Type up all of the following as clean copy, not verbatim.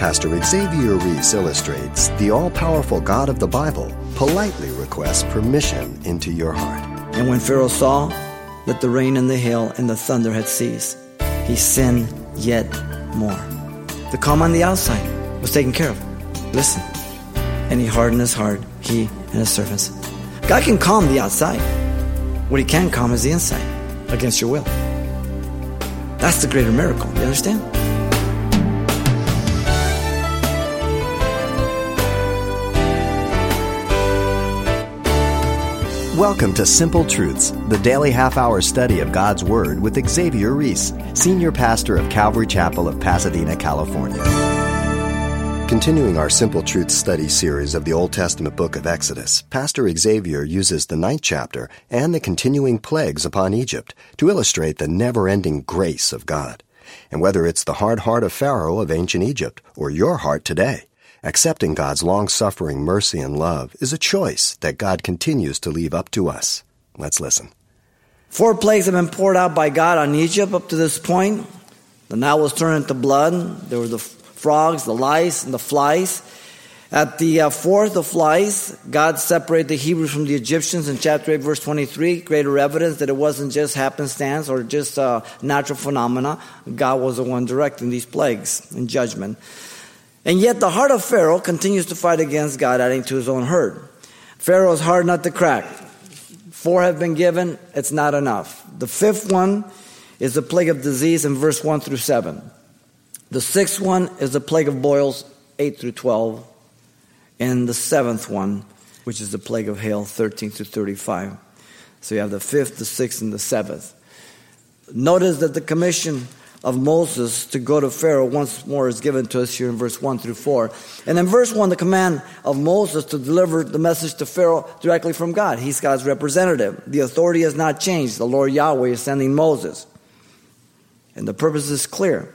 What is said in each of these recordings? Pastor Xavier Reese illustrates the all-powerful God of the Bible politely requests permission into your heart. And when Pharaoh saw that the rain and the hail and the thunder had ceased, he sinned yet more. The calm on the outside was taken care of. Listen. And he hardened his heart, he and his servants. God can calm the outside. What he can calm is the inside, against your will. That's the greater miracle. You understand? Welcome to Simple Truths, the daily half-hour study of God's Word with Xavier Reese, Senior Pastor of Calvary Chapel of Pasadena, California. Continuing our Simple Truths study series of the Old Testament book of Exodus, Pastor Xavier uses the 9th chapter and the continuing plagues upon Egypt to illustrate the never-ending grace of God. And whether it's the hard heart of Pharaoh of ancient Egypt or your heart today, accepting God's long-suffering mercy and love is a choice that God continues to leave up to us. Let's listen. 4 plagues have been poured out by God on Egypt up to this point. The Nile was turned into blood. There were the frogs, the lice, and the flies. At the 4th, the flies, God separated the Hebrews from the Egyptians in chapter 8, verse 23, greater evidence that it wasn't just happenstance or just natural phenomena. God was the one directing these plagues in judgment. And yet the heart of Pharaoh continues to fight against God, adding to his own herd. Pharaoh's hard not to crack. 4 have been given. It's not enough. The 5th one is the plague of disease in verse 1 through 7. The 6th one is the plague of boils, 8 through 12. And the 7th one, which is the plague of hail, 13 through 35. So you have the 5th, the 6th, and the 7th. Notice that the commission of Moses to go to Pharaoh once more is given to us here in verse 1 through 4. And in verse 1, the command of Moses to deliver the message to Pharaoh directly from God. He's God's representative. The authority has not changed. The Lord Yahweh is sending Moses. And the purpose is clear.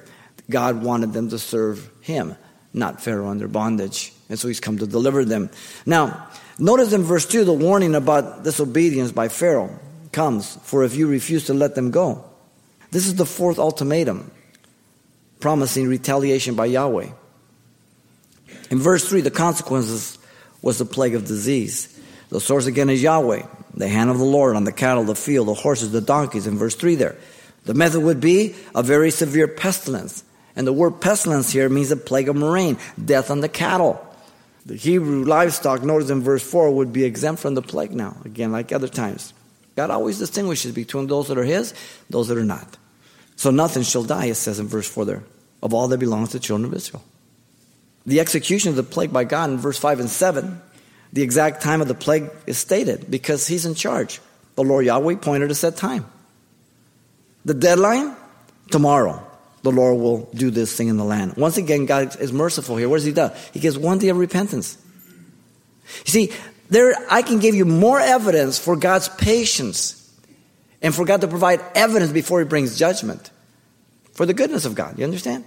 God wanted them to serve him, not Pharaoh under bondage. And so he's come to deliver them. Now, notice in verse 2 the warning about disobedience by Pharaoh comes. For if you refuse to let them go. This is the 4th ultimatum, promising retaliation by Yahweh. In verse 3, the consequences was the plague of disease. The source again is Yahweh, the hand of the Lord on the cattle, the field, the horses, the donkeys, in verse 3 there. The method would be a very severe pestilence. And the word pestilence here means a plague of murrain, death on the cattle. The Hebrew livestock, notice in verse 4, would be exempt from the plague now, again like other times. God always distinguishes between those that are his, those that are not. So nothing shall die, it says in verse 4 there, of all that belongs to the children of Israel. The execution of the plague by God in verse 5 and 7, the exact time of the plague is stated because he's in charge. The Lord Yahweh pointed us that time. The deadline, tomorrow. The Lord will do this thing in the land. Once again, God is merciful here. What does he do? He gives one day of repentance. You see, there, I can give you more evidence for God's patience and for God to provide evidence before he brings judgment for the goodness of God. You understand?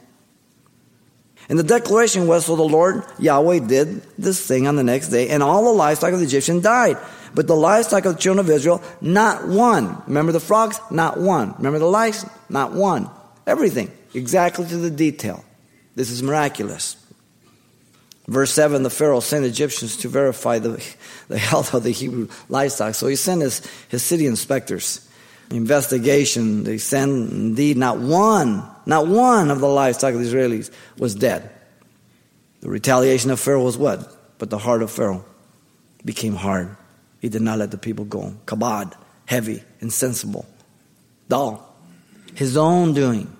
And the declaration was, so the Lord Yahweh did this thing on the next day, and all the livestock of the Egyptians died. But the livestock of the children of Israel, not one. Remember the frogs? Not one. Remember the lice? Not one. Everything, exactly to the detail. This is miraculous. Verse 7, the Pharaoh sent Egyptians to verify the health of the Hebrew livestock. So he sent his city inspectors. Investigation, they sent indeed not one of the livestock of the Israelis was dead. The retaliation of Pharaoh was what? But the heart of Pharaoh became hard. He did not let the people go. Kabod, heavy, insensible, dull. His own doing.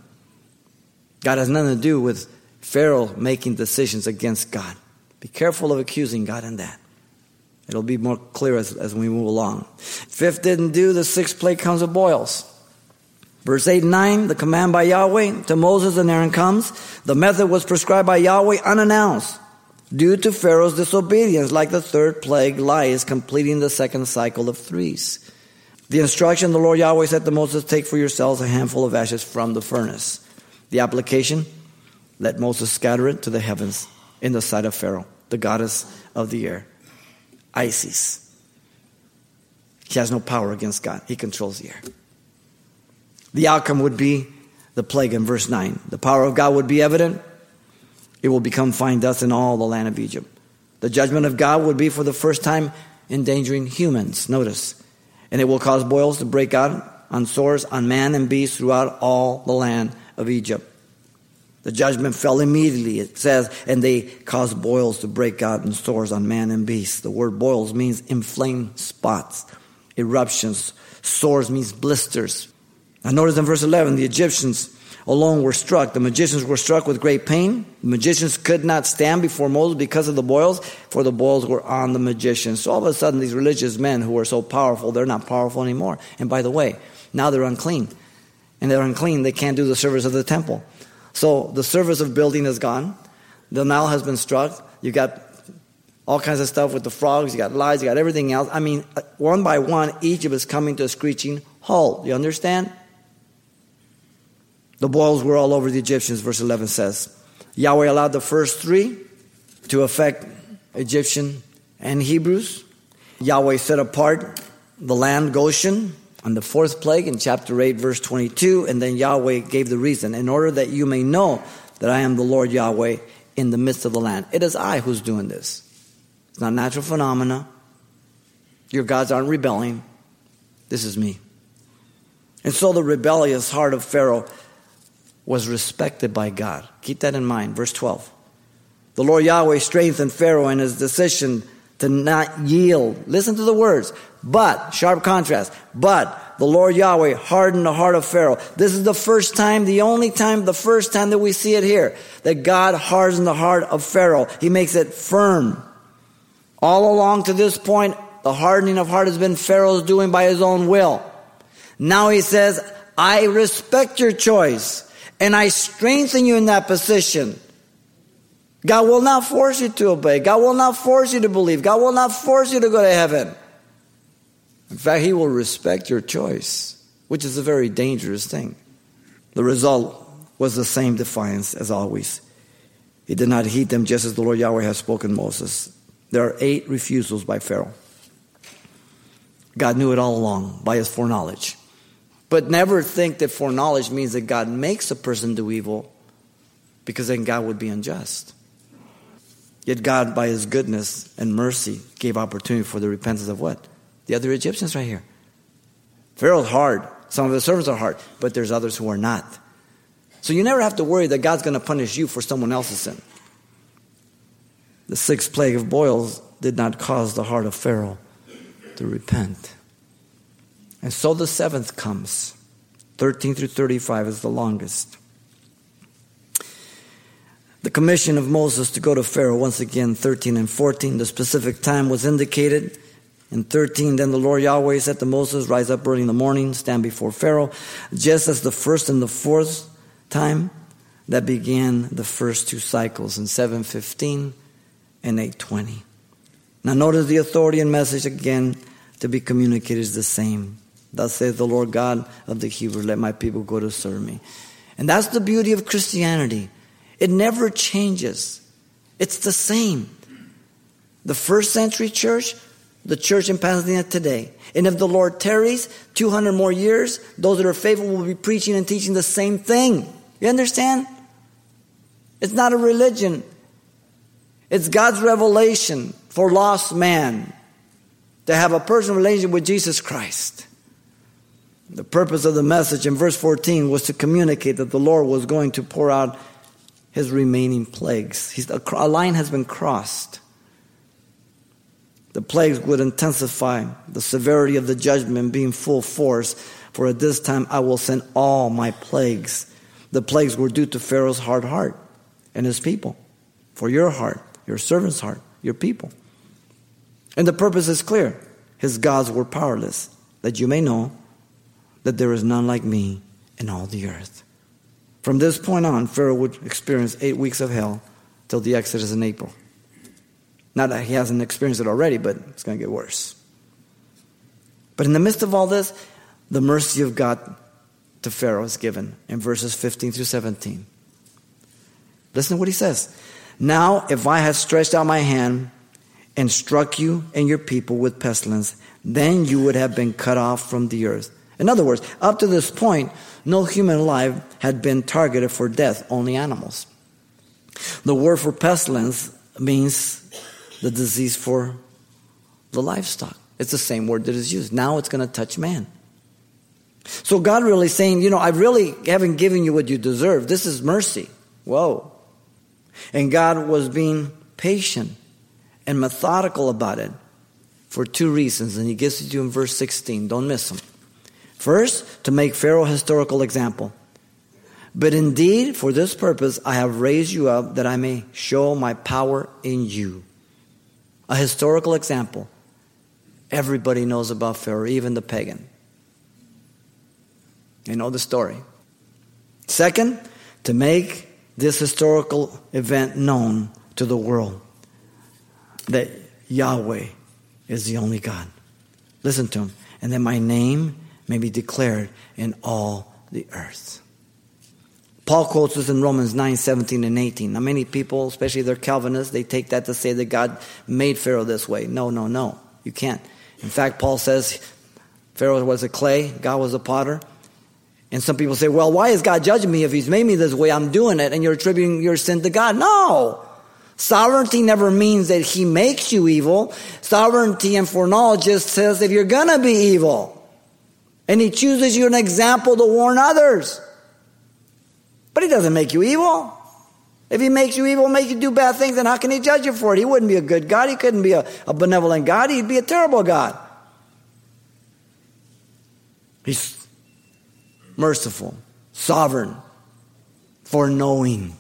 God has nothing to do with Pharaoh making decisions against God. Be careful of accusing God in that. It'll be more clear as we move along. 5th didn't do. The 6th plague comes with boils. Verse 8 and 9, the command by Yahweh to Moses and Aaron comes. The method was prescribed by Yahweh unannounced due to Pharaoh's disobedience, like the 3rd plague, lice, completing the 2nd cycle of 3s. The instruction the Lord Yahweh said to Moses, take for yourselves a handful of ashes from the furnace. The application, let Moses scatter it to the heavens in the sight of Pharaoh, the goddess of the air, Isis. She has no power against God. He controls the air. The outcome would be the plague in verse 9. The power of God would be evident. It will become fine dust in all the land of Egypt. The judgment of God would be for the first time endangering humans. Notice. And it will cause boils to break out on sores on man and beast throughout all the land of Egypt. The judgment fell immediately, it says, and they caused boils to break out and sores on man and beast. The word boils means inflamed spots, eruptions. Sores means blisters. Now notice in verse 11, the Egyptians alone were struck. The magicians were struck with great pain. The magicians could not stand before Moses because of the boils, for the boils were on the magicians. So all of a sudden, these religious men who were so powerful, they're not powerful anymore. And by the way, now they're unclean. And they're unclean. They can't do the service of the temple. So the service of building is gone. The Nile has been struck. You got all kinds of stuff with the frogs. You got lies. You got everything else. I mean, one by one, Egypt is coming to a screeching halt. You understand? The boils were all over the Egyptians, verse 11 says. Yahweh allowed the first three to affect Egyptian and Hebrews. Yahweh set apart the land Goshen on the fourth plague in chapter 8, verse 22, and then Yahweh gave the reason, in order that you may know that I am the Lord Yahweh in the midst of the land. It is I who's doing this. It's not natural phenomena. Your gods aren't rebelling. This is me. And so the rebellious heart of Pharaoh was respected by God. Keep that in mind. Verse 12. The Lord Yahweh strengthened Pharaoh in his decision to not yield. Listen to the words. But, sharp contrast, but the Lord Yahweh hardened the heart of Pharaoh. This is the first time, the only time, the first time that we see it here, that God hardens the heart of Pharaoh. He makes it firm. All along to this point, the hardening of heart has been Pharaoh's doing by his own will. Now he says, I respect your choice, and I strengthen you in that position. God will not force you to obey. God will not force you to believe. God will not force you to go to heaven. In fact, he will respect your choice, which is a very dangerous thing. The result was the same defiance as always. He did not heed them, just as the Lord Yahweh has spoken Moses. There are 8 refusals by Pharaoh. God knew it all along by his foreknowledge. But never think that foreknowledge means that God makes a person do evil, because then God would be unjust. Yet God, by his goodness and mercy, gave opportunity for the repentance of what? The other Egyptians right here. Pharaoh's hard. Some of his servants are hard. But there's others who are not. So you never have to worry that God's going to punish you for someone else's sin. The 6th plague of boils did not cause the heart of Pharaoh to repent. And so the 7th comes. 13 through 35 is the longest. The commission of Moses to go to Pharaoh, once again, 13 and 14. The specific time was indicated. In 13, then the Lord Yahweh said to Moses, rise up early in the morning, stand before Pharaoh, just as the first and the fourth time that began the first 2 cycles in 7:15 and 8:20. Now notice the authority and message again to be communicated is the same. Thus saith the Lord God of the Hebrews, let my people go to serve me. And that's the beauty of Christianity. It never changes. It's the same. The first century church, the church in Pasadena today. And if the Lord tarries 200 more years, those that are faithful will be preaching and teaching the same thing. You understand? It's not a religion. It's God's revelation for lost man to have a personal relationship with Jesus Christ. The purpose of the message in verse 14 was to communicate that the Lord was going to pour out his remaining plagues. A line has been crossed. The plagues would intensify the severity of the judgment being full force. For at this time I will send all my plagues. The plagues were due to Pharaoh's hard heart and his people. For your heart, your servant's heart, your people. And the purpose is clear. His gods were powerless, that you may know that there is none like me in all the earth. From this point on, Pharaoh would experience 8 weeks of hell till the Exodus in April. Not that he hasn't experienced it already, but it's going to get worse. But in the midst of all this, the mercy of God to Pharaoh is given in verses 15 through 17. Listen to what he says. Now, if I had stretched out my hand and struck you and your people with pestilence, then you would have been cut off from the earth. In other words, up to this point, no human life had been targeted for death, only animals. The word for pestilence means the disease for the livestock. It's the same word that is used. Now it's going to touch man. So God really saying, you know, I really haven't given you what you deserve. This is mercy. Whoa. And God was being patient and methodical about it for two reasons. And he gives it to you in verse 16. Don't miss them. First, to make Pharaoh a historical example. But indeed, for this purpose, I have raised you up that I may show my power in you. A historical example. Everybody knows about Pharaoh, even the pagan. They know the story. Second, to make this historical event known to the world that Yahweh is the only God. Listen to him. And that my name may be declared in all the earth. Paul quotes this in Romans 9, 17, and 18. Now, many people, especially they're Calvinists, they take that to say that God made Pharaoh this way. No, no, no. You can't. In fact, Paul says Pharaoh was a clay, God was a potter. And some people say, well, why is God judging me if he's made me this way? I'm doing it, and you're attributing your sin to God. No! Sovereignty never means that he makes you evil. Sovereignty and foreknowledge just says if you're going to be evil. And he chooses you an example to warn others. But he doesn't make you evil. If he makes you evil, make you do bad things, then how can he judge you for it? He wouldn't be a good God. He couldn't be a benevolent God. He'd be a terrible God. He's merciful, sovereign, foreknowing.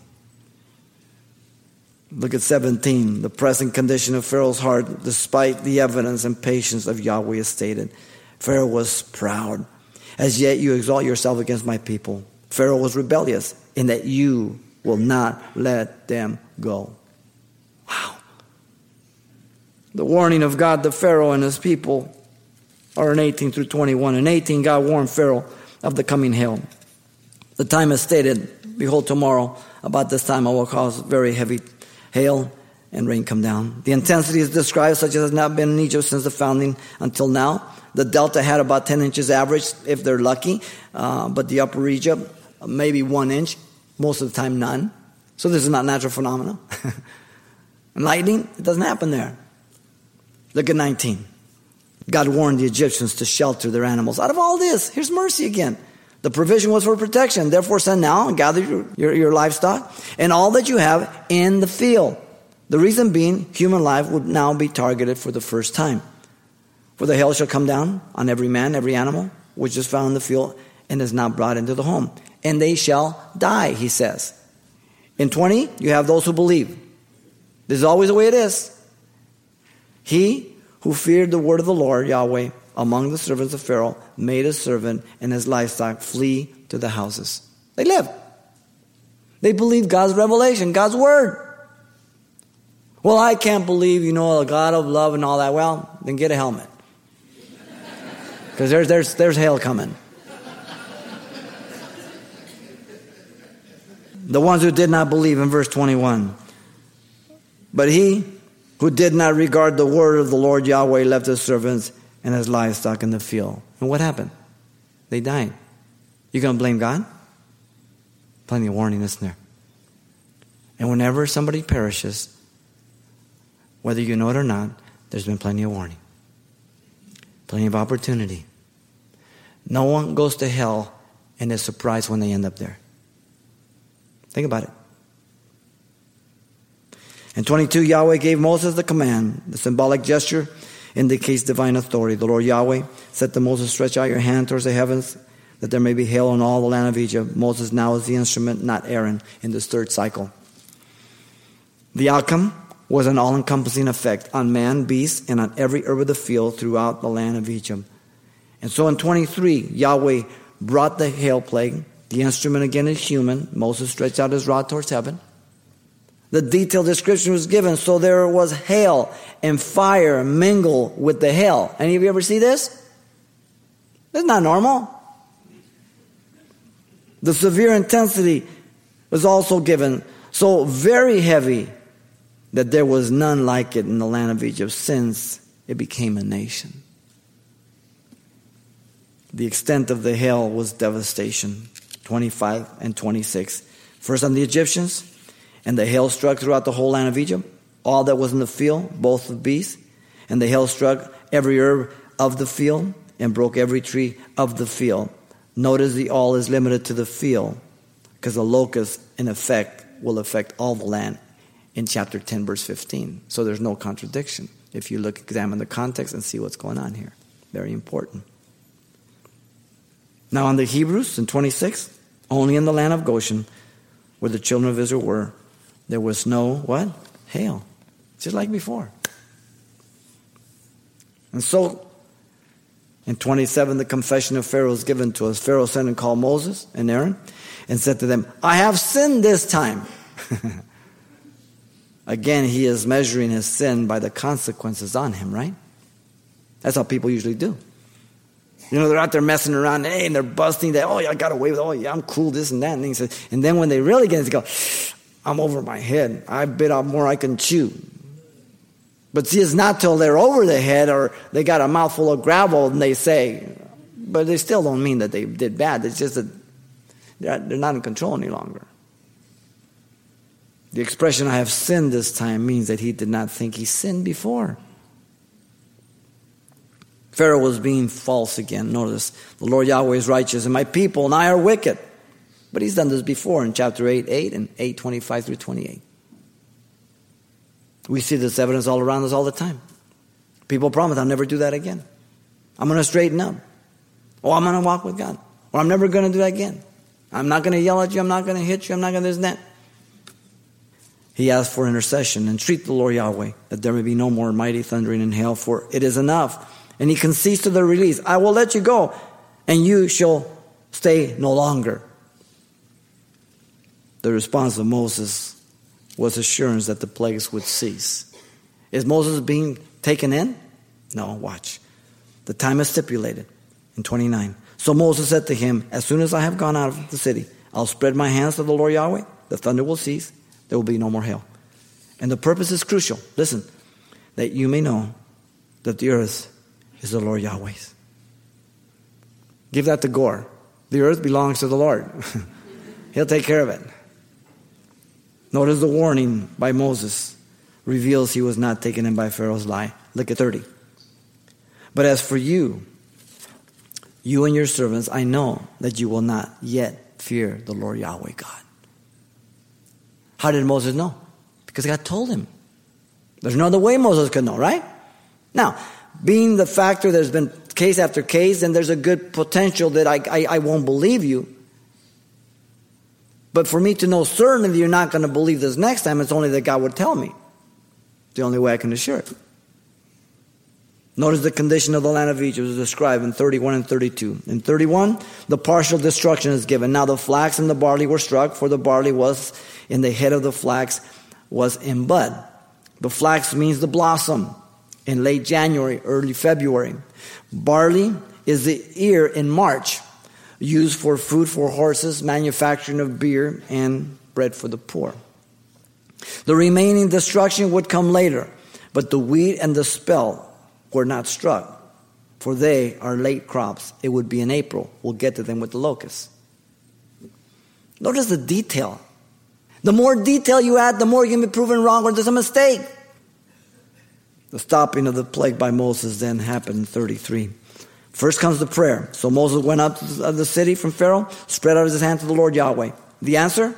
Look at 17. The present condition of Pharaoh's heart, despite the evidence and patience of Yahweh, is stated. Pharaoh was proud. As yet you exalt yourself against my people. Pharaoh was rebellious in that you will not let them go. Wow. The warning of God to Pharaoh and his people are in 18 through 21. In 18, God warned Pharaoh of the coming hail. The time is stated, behold, tomorrow, about this time I will cause very heavy hail and rain come down. The intensity is described such as has not been in Egypt since the founding until now. The delta had about 10 inches average, if they're lucky. But the upper Egypt, maybe 1 inch. Most of the time, none. So this is not natural phenomena. Lightning, it doesn't happen there. Look at 19. God warned the Egyptians to shelter their animals. Out of all this, here's mercy again. The provision was for protection. Therefore, send now and gather your livestock and all that you have in the field. The reason being, human life would now be targeted for the first time. For the hail shall come down on every man, every animal, which is found in the field and is not brought into the home. And they shall die, he says. In 20, you have those who believe. This is always the way it is. He who feared the word of the Lord, Yahweh, among the servants of Pharaoh, made his servant and his livestock flee to the houses. They lived. They believed God's revelation, God's word. Well, I can't believe, you know, a God of love and all that. Well, then get a helmet. Because there's hail coming. The ones who did not believe in verse 21. But he who did not regard the word of the Lord Yahweh left his servants and his livestock in the field. And what happened? They died. You going to blame God? Plenty of warning, isn't there? And whenever somebody perishes, whether you know it or not, there's been plenty of warning. Plenty of opportunity. No one goes to hell and is surprised when they end up there. Think about it. In 22, Yahweh gave Moses the command. The symbolic gesture indicates divine authority. The Lord Yahweh said to Moses, stretch out your hand towards the heavens, that there may be hail on all the land of Egypt. Moses now is the instrument, not Aaron, in this third cycle. The outcome was an all-encompassing effect on man, beast, and on every herb of the field throughout the land of Egypt. And so in 23, Yahweh brought the hail plague. The instrument again is human. Moses stretched out his rod towards heaven. The detailed description was given. So there was hail and fire mingle with the hail. Any of you ever see this? That's not normal. The severe intensity was also given. So very heavy that there was none like it in the land of Egypt since it became a nation. The extent of the hail was devastation. 25 and 26. First on the Egyptians, And the hail struck throughout the whole land of Egypt, all that was in the field, both of beasts. And the hail struck every herb of the field and broke every tree of the field. Notice the all is limited to the field, because the locust, in effect, will affect all the land in chapter 10, verse 15. So there's no contradiction if you look, examine the context and see what's going on here. Very important. Now on the Hebrews in 26, only in the land of Goshen, where the children of Israel were, there was no, what? Hail. Just like before. And so, in 27, the confession of Pharaoh is given to us. Pharaoh sent and called Moses and Aaron and said to them, I have sinned this time. Again, he is measuring his sin by the consequences on him, right? That's how people usually do. You know, they're out there messing around, hey, and they're busting that, oh, yeah, I got away with it, oh, yeah, I'm cool, this and that. And, he says, and then when they really get it, they go, I'm over my head. I bit off more I can chew. But see, it's not till they're over the head or they got a mouthful of gravel and they say, but they still don't mean that they did bad. It's just that they're not in control any longer. The expression, I have sinned this time, means that he did not think he sinned before. Pharaoh was being false again. Notice, the Lord Yahweh is righteous, and my people and I are wicked. But he's done this before in chapter 8:8 and 8:25 through 28. We see this evidence all around us all the time. People promise, I'll never do that again. I'm going to straighten up. Or I'm going to walk with God. Or I'm never going to do that again. I'm not going to yell at you. I'm not going to hit you. I'm not going to this and that. He asked for intercession. Entreat the Lord Yahweh that there may be no more mighty thundering and hail, for it is enough. And he concedes to their release. I will let you go, and you shall stay no longer. The response of Moses was assurance that the plagues would cease. Is Moses being taken in? No, watch. The time is stipulated in 29. So Moses said to him, as soon as I have gone out of the city, I'll spread my hands to the Lord Yahweh. The thunder will cease. There will be no more hail. And the purpose is crucial. Listen, that you may know that the earth is the Lord Yahweh's. Give that to Gore. The earth belongs to the Lord. He'll take care of it. Notice the warning by Moses reveals he was not taken in by Pharaoh's lie. Look at 30. But as for you, you and your servants, I know that you will not yet fear the Lord Yahweh God. How did Moses know? Because God told him. There's no other way Moses could know, right? Now, being the factor, there's been case after case, and there's a good potential that I won't believe you. But for me to know certainly you're not going to believe this next time, it's only that God would tell me. It's the only way I can assure it. Notice the condition of the land of Egypt is described in 31 and 32. In 31, the partial destruction is given. Now the flax and the barley were struck, for the barley was in the head of the flax was in bud. The flax means the blossom in late January, early February. Barley is the ear in March, used for food for horses, manufacturing of beer, and bread for the poor. The remaining destruction would come later, but the wheat and the spelt were not struck, for they are late crops. It would be in April. We'll get to them with the locusts. Notice the detail. The more detail you add, the more you can be proven wrong or there's a mistake. The stopping of the plague by Moses then happened in 33. First comes the prayer. So Moses went up to the city from Pharaoh, spread out his hand to the Lord Yahweh. The answer?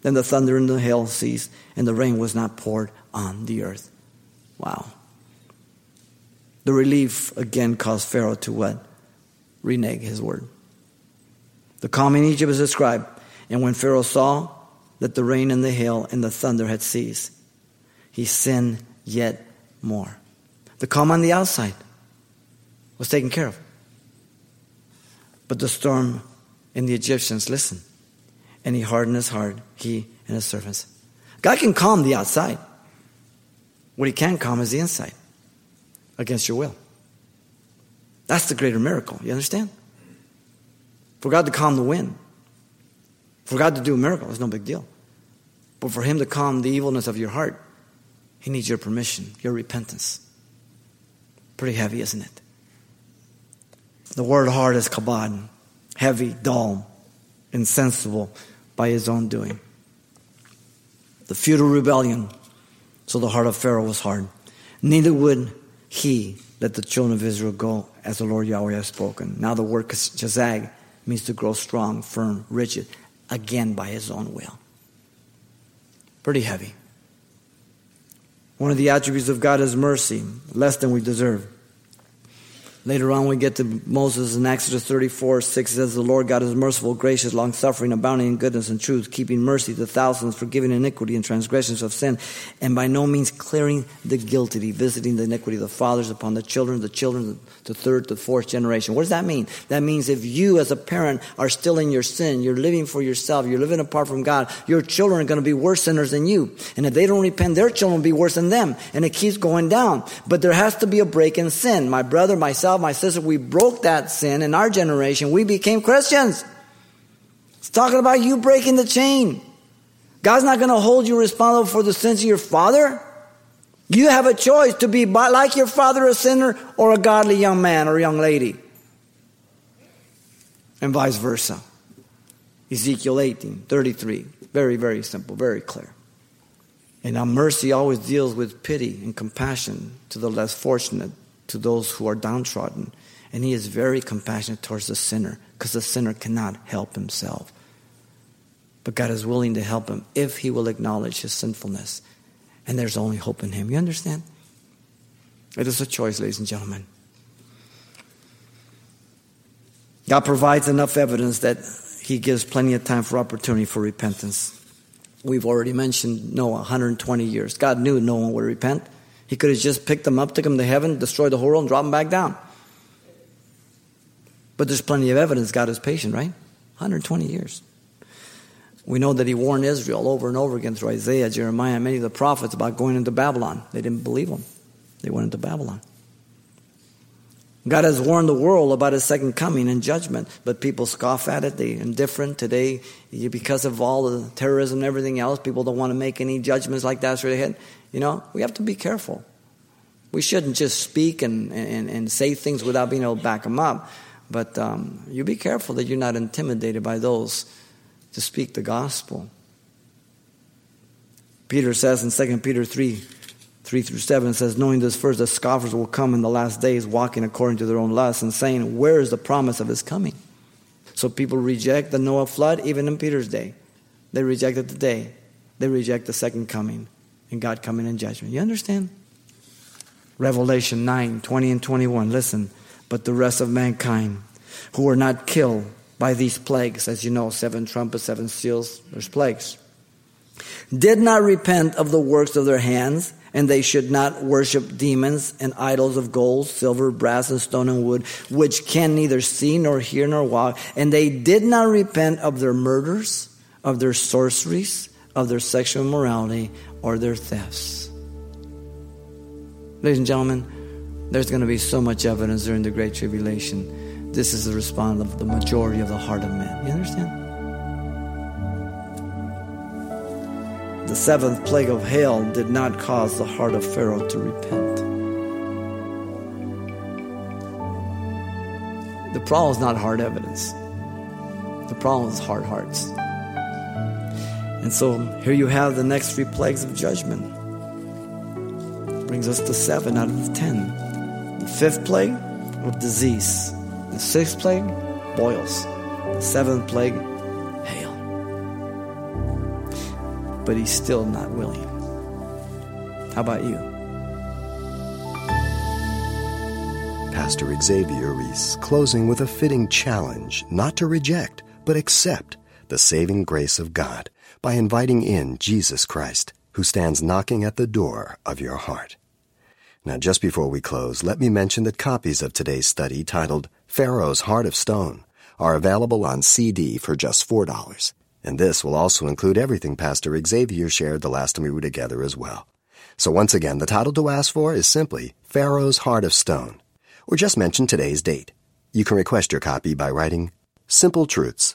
Then the thunder and the hail ceased, and the rain was not poured on the earth. Wow. The relief again caused Pharaoh to what? Renege his word. The calm in Egypt is described. And when Pharaoh saw that the rain and the hail and the thunder had ceased, he sinned yet more. The calm on the outside was taken care of. But the storm and the Egyptians, listen, and he hardened his heart, he and his servants. God can calm the outside. What he can calm is the inside, against your will. That's the greater miracle, you understand? For God to calm the wind, for God to do a miracle, it's no big deal. But for him to calm the evilness of your heart, he needs your permission, your repentance. Pretty heavy, isn't it? The word hard is kabod, heavy, dull, insensible by his own doing. the futile rebellion. So the heart of Pharaoh was hard. Neither would he let the children of Israel go, as the Lord Yahweh has spoken. Now the word chazag means to grow strong, firm, rigid, again by his own will. Pretty heavy. One of the attributes of God is mercy, less than we deserve. Later on we get to Moses in Exodus 34:6 says, the Lord God is merciful, gracious, long-suffering, abounding in goodness and truth, keeping mercy to thousands, forgiving iniquity and transgressions of sin, and by no means clearing the guilty, visiting the iniquity of the fathers upon the children, the third, the fourth generation. What does that mean? That means if you as a parent are still in your sin, you're living for yourself, you're living apart from God, your children are going to be worse sinners than you. And if they don't repent, their children will be worse than them. And it keeps going down. But there has to be a break in sin. My brother, myself, my sister, we broke that sin in our generation. We became Christians. It's talking about you breaking the chain. God's not going to hold you responsible for the sins of your father. You have a choice to be like your father, a sinner, or a godly young man or young lady. And vice versa. Ezekiel 18:33. Very, very simple, very clear. And our mercy always deals with pity and compassion to the less fortunate, to those who are downtrodden. And he is very compassionate towards the sinner, because the sinner cannot help himself. But God is willing to help him if he will acknowledge his sinfulness. And there's only hope in him. You understand? It is a choice, ladies and gentlemen. God provides enough evidence that he gives plenty of time for opportunity for repentance. We've already mentioned Noah, 120 years. God knew no one would repent. He could have just picked them up, took them to heaven, destroyed the whole world, and dropped them back down. But there's plenty of evidence God is patient, right? 120 years. We know that he warned Israel over and over again through Isaiah, Jeremiah, and many of the prophets about going into Babylon. They didn't believe him. They went into Babylon. God has warned the world about his second coming and judgment, but people scoff at it. They're indifferent. Today, because of all the terrorism and everything else, people don't want to make any judgments like that straight ahead. You know, we have to be careful. We shouldn't just speak and say things without being able to back them up. But you be careful that you're not intimidated by those to speak the gospel. Peter says in 2 Peter 3 through 7 says, knowing this first, that scoffers will come in the last days, walking according to their own lusts, and saying, where is the promise of his coming? So people reject the Noah flood, even in Peter's day. They rejected the day. They reject the second coming and God coming in judgment. You understand? Revelation 9:20 and 21. Listen, but the rest of mankind who were not killed by these plagues, as you know, 7 trumpets, 7 seals, there's plagues, did not repent of the works of their hands, and they should not worship demons and idols of gold, silver, brass, and stone and wood, which can neither see nor hear nor walk. And they did not repent of their murders, of their sorceries, of their sexual immorality, or their thefts. Ladies and gentlemen, there's going to be so much evidence during the Great Tribulation. This is the response of the majority of the heart of man. You understand? The 7th plague of hail did not cause the heart of Pharaoh to repent. The problem is not hard evidence. The problem is hard hearts. And so here you have the next 3 plagues of judgment. Brings us to 7 out of the 10. The 5th plague of disease. The 6th plague, boils. The 7th plague, but he's still not willing. How about you? Pastor Xavier Reese, closing with a fitting challenge not to reject, but accept the saving grace of God by inviting in Jesus Christ, who stands knocking at the door of your heart. Now, just before we close, let me mention that copies of today's study titled Pharaoh's Heart of Stone are available on CD for just $4. And this will also include everything Pastor Xavier shared the last time we were together as well. So once again, the title to ask for is simply Pharaoh's Heart of Stone, or just mention today's date. You can request your copy by writing Simple Truths,